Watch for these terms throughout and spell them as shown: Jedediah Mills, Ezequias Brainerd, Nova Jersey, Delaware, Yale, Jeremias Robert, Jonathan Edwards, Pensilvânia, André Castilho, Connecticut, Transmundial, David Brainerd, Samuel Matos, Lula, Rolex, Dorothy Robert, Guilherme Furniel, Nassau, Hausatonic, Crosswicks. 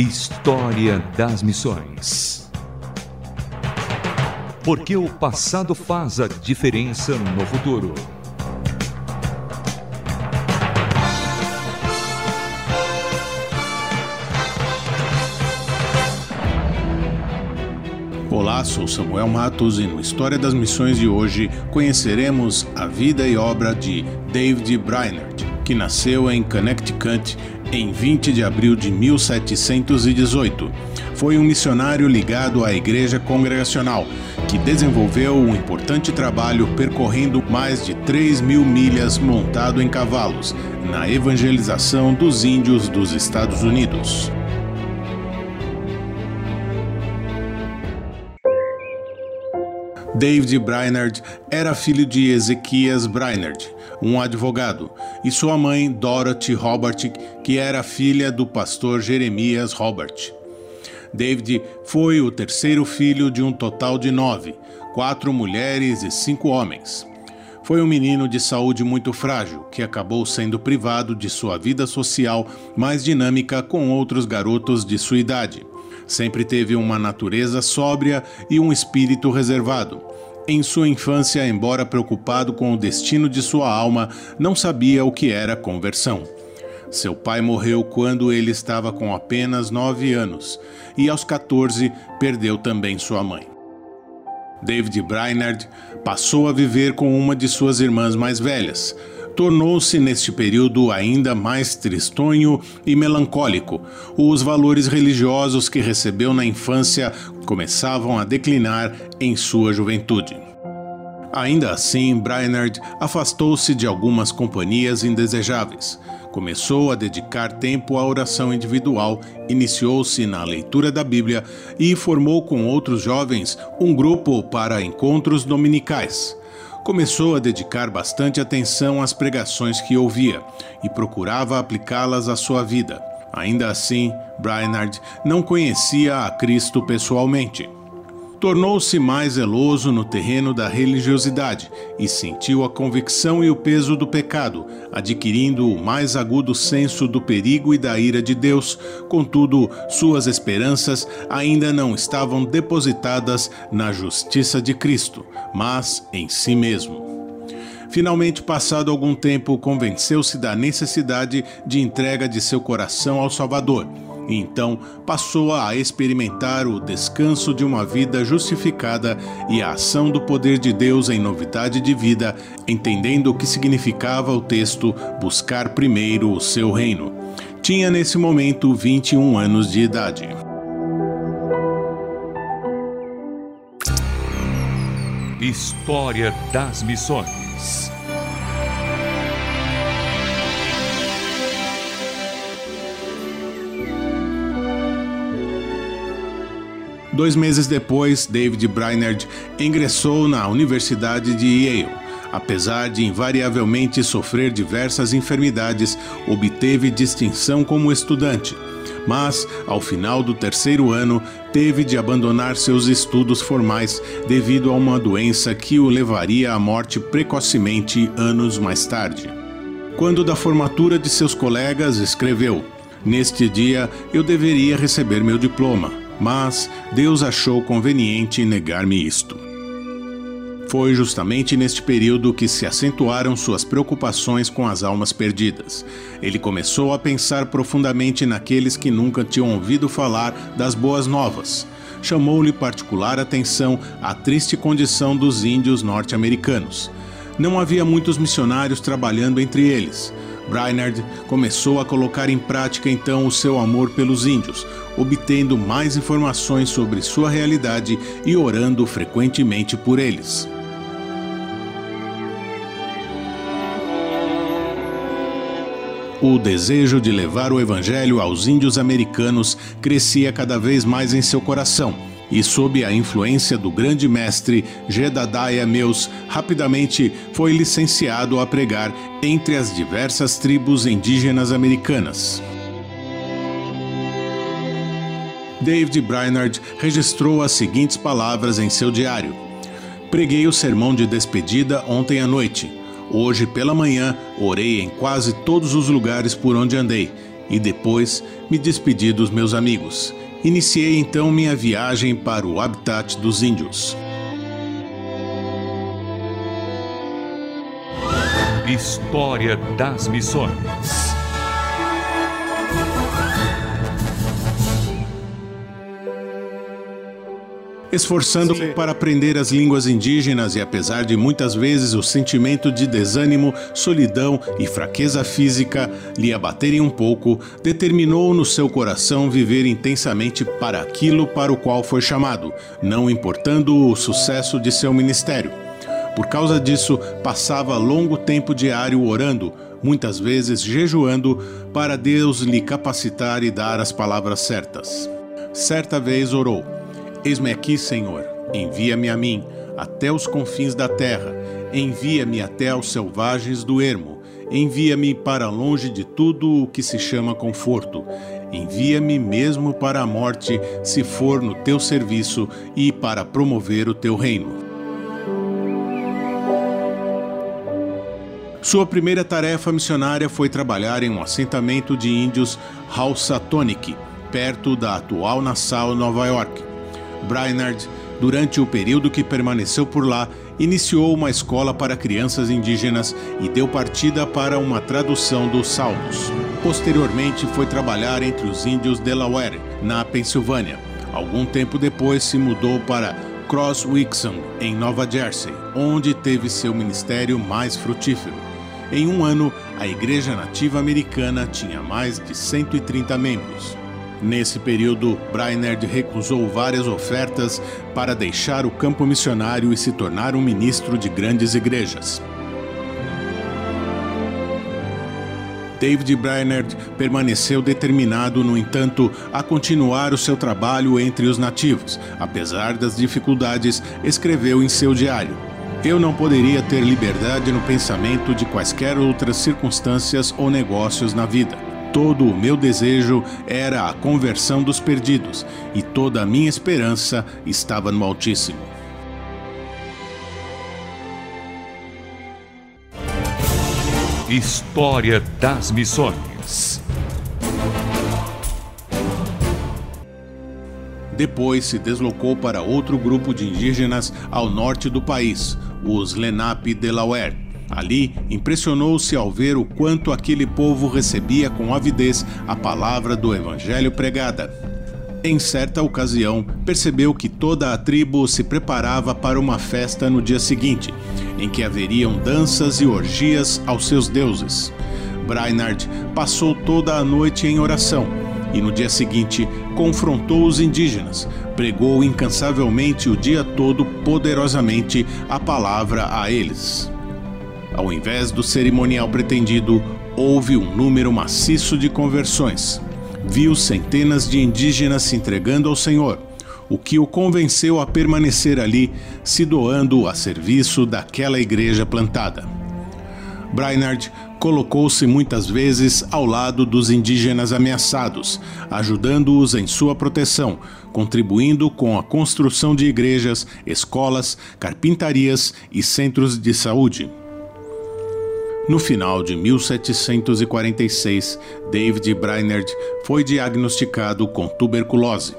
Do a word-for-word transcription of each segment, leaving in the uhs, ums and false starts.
História das Missões. Porque o passado faz a diferença no futuro. Olá, sou Samuel Matos e no História das Missões de hoje conheceremos a vida e obra de David Brainerd, que nasceu em Connecticut em vinte de abril de mil setecentos e dezoito. Foi um missionário ligado à Igreja Congregacional, que desenvolveu um importante trabalho percorrendo mais de três mil milhas montado em cavalos, na evangelização dos índios dos Estados Unidos. David Brainerd era filho de Ezequias Brainerd, um advogado, e sua mãe Dorothy Robert, que era filha do pastor Jeremias Robert. David foi o terceiro filho de um total de nove, quatro mulheres e cinco homens. Foi um menino de saúde muito frágil, que acabou sendo privado de sua vida social mais dinâmica com outros garotos de sua idade. Sempre teve uma natureza sóbria e um espírito reservado. Em sua infância, embora preocupado com o destino de sua alma, não sabia o que era conversão. Seu pai morreu quando ele estava com apenas nove anos e, aos quatorze, perdeu também sua mãe. David Brainerd passou a viver com uma de suas irmãs mais velhas. Tornou-se neste período ainda mais tristonho e melancólico. Os valores religiosos que recebeu na infância começavam a declinar em sua juventude. Ainda assim, Brainerd afastou-se de algumas companhias indesejáveis. Começou a dedicar tempo à oração individual, iniciou-se na leitura da Bíblia e formou com outros jovens um grupo para encontros dominicais. Começou a dedicar bastante atenção às pregações que ouvia e procurava aplicá-las à sua vida. Ainda assim, Brainerd não conhecia a Cristo pessoalmente. Tornou-se mais zeloso no terreno da religiosidade e sentiu a convicção e o peso do pecado, adquirindo o mais agudo senso do perigo e da ira de Deus. Contudo, suas esperanças ainda não estavam depositadas na justiça de Cristo, mas em si mesmo. Finalmente, passado algum tempo, convenceu-se da necessidade de entrega de seu coração ao Salvador. Então, passou a experimentar o descanso de uma vida justificada e a ação do poder de Deus em novidade de vida, entendendo o que significava o texto buscar primeiro o seu reino. Tinha nesse momento vinte e um anos de idade. História das Missões. Dois meses depois, David Brainerd ingressou na Universidade de Yale. Apesar de invariavelmente sofrer diversas enfermidades, obteve distinção como estudante. Mas, ao final do terceiro ano, teve de abandonar seus estudos formais devido a uma doença que o levaria à morte precocemente anos mais tarde. Quando da formatura de seus colegas, escreveu: "Neste dia, eu deveria receber meu diploma. Mas Deus achou conveniente negar-me isto." Foi justamente neste período que se acentuaram suas preocupações com as almas perdidas. Ele começou a pensar profundamente naqueles que nunca tinham ouvido falar das boas novas. Chamou-lhe particular atenção a triste condição dos índios norte-americanos. Não havia muitos missionários trabalhando entre eles. Brainerd começou a colocar em prática então o seu amor pelos índios, obtendo mais informações sobre sua realidade e orando frequentemente por eles. O desejo de levar o evangelho aos índios americanos crescia cada vez mais em seu coração. E sob a influência do grande mestre Jedediah Mills, rapidamente foi licenciado a pregar entre as diversas tribos indígenas americanas. David Brainerd registrou as seguintes palavras em seu diário: "Preguei o sermão de despedida ontem à noite. Hoje pela manhã orei em quase todos os lugares por onde andei. e depois me despedi dos meus amigos. Iniciei então minha viagem para o habitat dos índios. História das Missões. Esforçando-me para aprender as línguas indígenas e apesar de muitas vezes o sentimento de desânimo, solidão e fraqueza física lhe abaterem um pouco, determinou no seu coração viver intensamente para aquilo para o qual foi chamado, não importando o sucesso de seu ministério. Por causa disso, passava longo tempo diário orando, muitas vezes jejuando, para Deus lhe capacitar e dar as palavras certas. Certa vez orou: "Eis-me aqui, Senhor, envia-me a mim, até os confins da terra, envia-me até aos selvagens do ermo, envia-me para longe de tudo o que se chama conforto, envia-me mesmo para a morte, se for no teu serviço e para promover o teu reino." Sua primeira tarefa missionária foi trabalhar em um assentamento de índios Hausatonic, perto da atual Nassau, Nova York. Brainerd, durante o período que permaneceu por lá, iniciou uma escola para crianças indígenas e deu partida para uma tradução dos Salmos. Posteriormente, foi trabalhar entre os índios Delaware, na Pensilvânia. Algum tempo depois, se mudou para Crosswicks, em Nova Jersey, onde teve seu ministério mais frutífero. Em um ano, a Igreja Nativa Americana tinha mais de cento e trinta membros. Nesse período, Brainerd recusou várias ofertas para deixar o campo missionário e se tornar um ministro de grandes igrejas. David Brainerd permaneceu determinado, no entanto, a continuar o seu trabalho entre os nativos. Apesar das dificuldades, escreveu em seu diário: "Eu não poderia ter liberdade no pensamento de quaisquer outras circunstâncias ou negócios na vida. Todo o meu desejo era a conversão dos perdidos, e toda a minha esperança estava no Altíssimo." História das Missões. Depois se deslocou para outro grupo de indígenas ao norte do país, os Lenape Delaware. Ali, impressionou-se ao ver o quanto aquele povo recebia com avidez a palavra do Evangelho pregada. Em certa ocasião, percebeu que toda a tribo se preparava para uma festa no dia seguinte, em que haveriam danças e orgias aos seus deuses. Brainerd passou toda a noite em oração e, no dia seguinte, confrontou os indígenas, pregou incansavelmente o dia todo poderosamente a palavra a eles. Ao invés do cerimonial pretendido, houve um número maciço de conversões. Viu centenas de indígenas se entregando ao Senhor, o que o convenceu a permanecer ali, se doando a serviço daquela igreja plantada. Brainerd colocou-se muitas vezes ao lado dos indígenas ameaçados, ajudando-os em sua proteção, contribuindo com a construção de igrejas, escolas, carpintarias e centros de saúde. No final de mil setecentos e quarenta e seis, David Brainerd foi diagnosticado com tuberculose.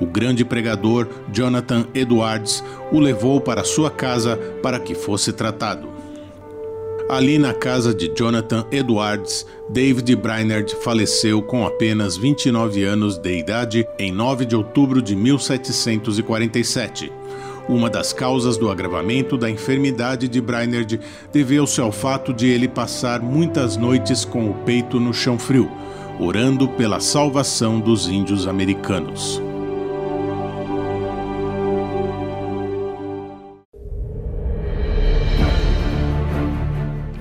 O grande pregador Jonathan Edwards o levou para sua casa para que fosse tratado. Ali na casa de Jonathan Edwards, David Brainerd faleceu com apenas vinte e nove anos de idade em nove de outubro de mil setecentos e quarenta e sete. Uma das causas do agravamento da enfermidade de Brainerd deveu-se ao fato de ele passar muitas noites com o peito no chão frio, orando pela salvação dos índios americanos.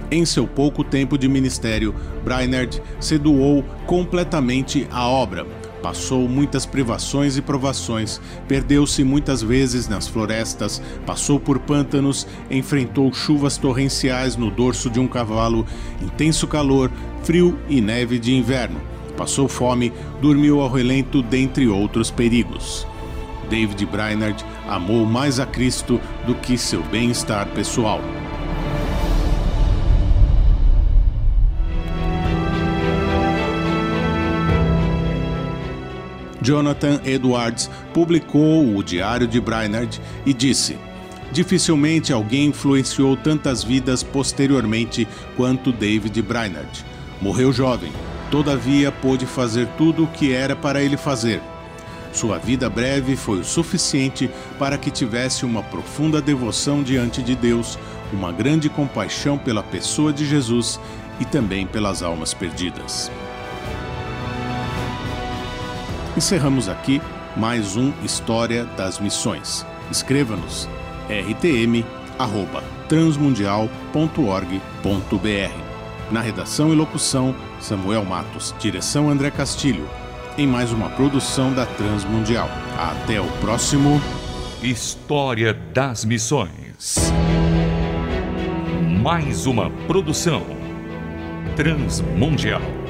Em seu pouco tempo de ministério, Brainerd se doou completamente à obra. Passou muitas privações e provações, perdeu-se muitas vezes nas florestas, passou por pântanos, enfrentou chuvas torrenciais no dorso de um cavalo, intenso calor, frio e neve de inverno, passou fome, dormiu ao relento, dentre outros perigos. David Brainerd amou mais a Cristo do que seu bem-estar pessoal. Jonathan Edwards publicou o Diário de Brainerd e disse: dificilmente alguém influenciou tantas vidas posteriormente quanto David Brainerd. Morreu jovem, todavia pôde fazer tudo o que era para ele fazer. Sua vida breve foi o suficiente para que tivesse uma profunda devoção diante de Deus, uma grande compaixão pela pessoa de Jesus e também pelas almas perdidas. Encerramos aqui mais um História das Missões. Escreva-nos r t m arroba transmundial ponto org ponto b r. Na redação e locução, Samuel Matos. Direção, André Castilho. Em mais uma produção da Transmundial. Até o próximo... História das Missões. Mais uma produção Transmundial.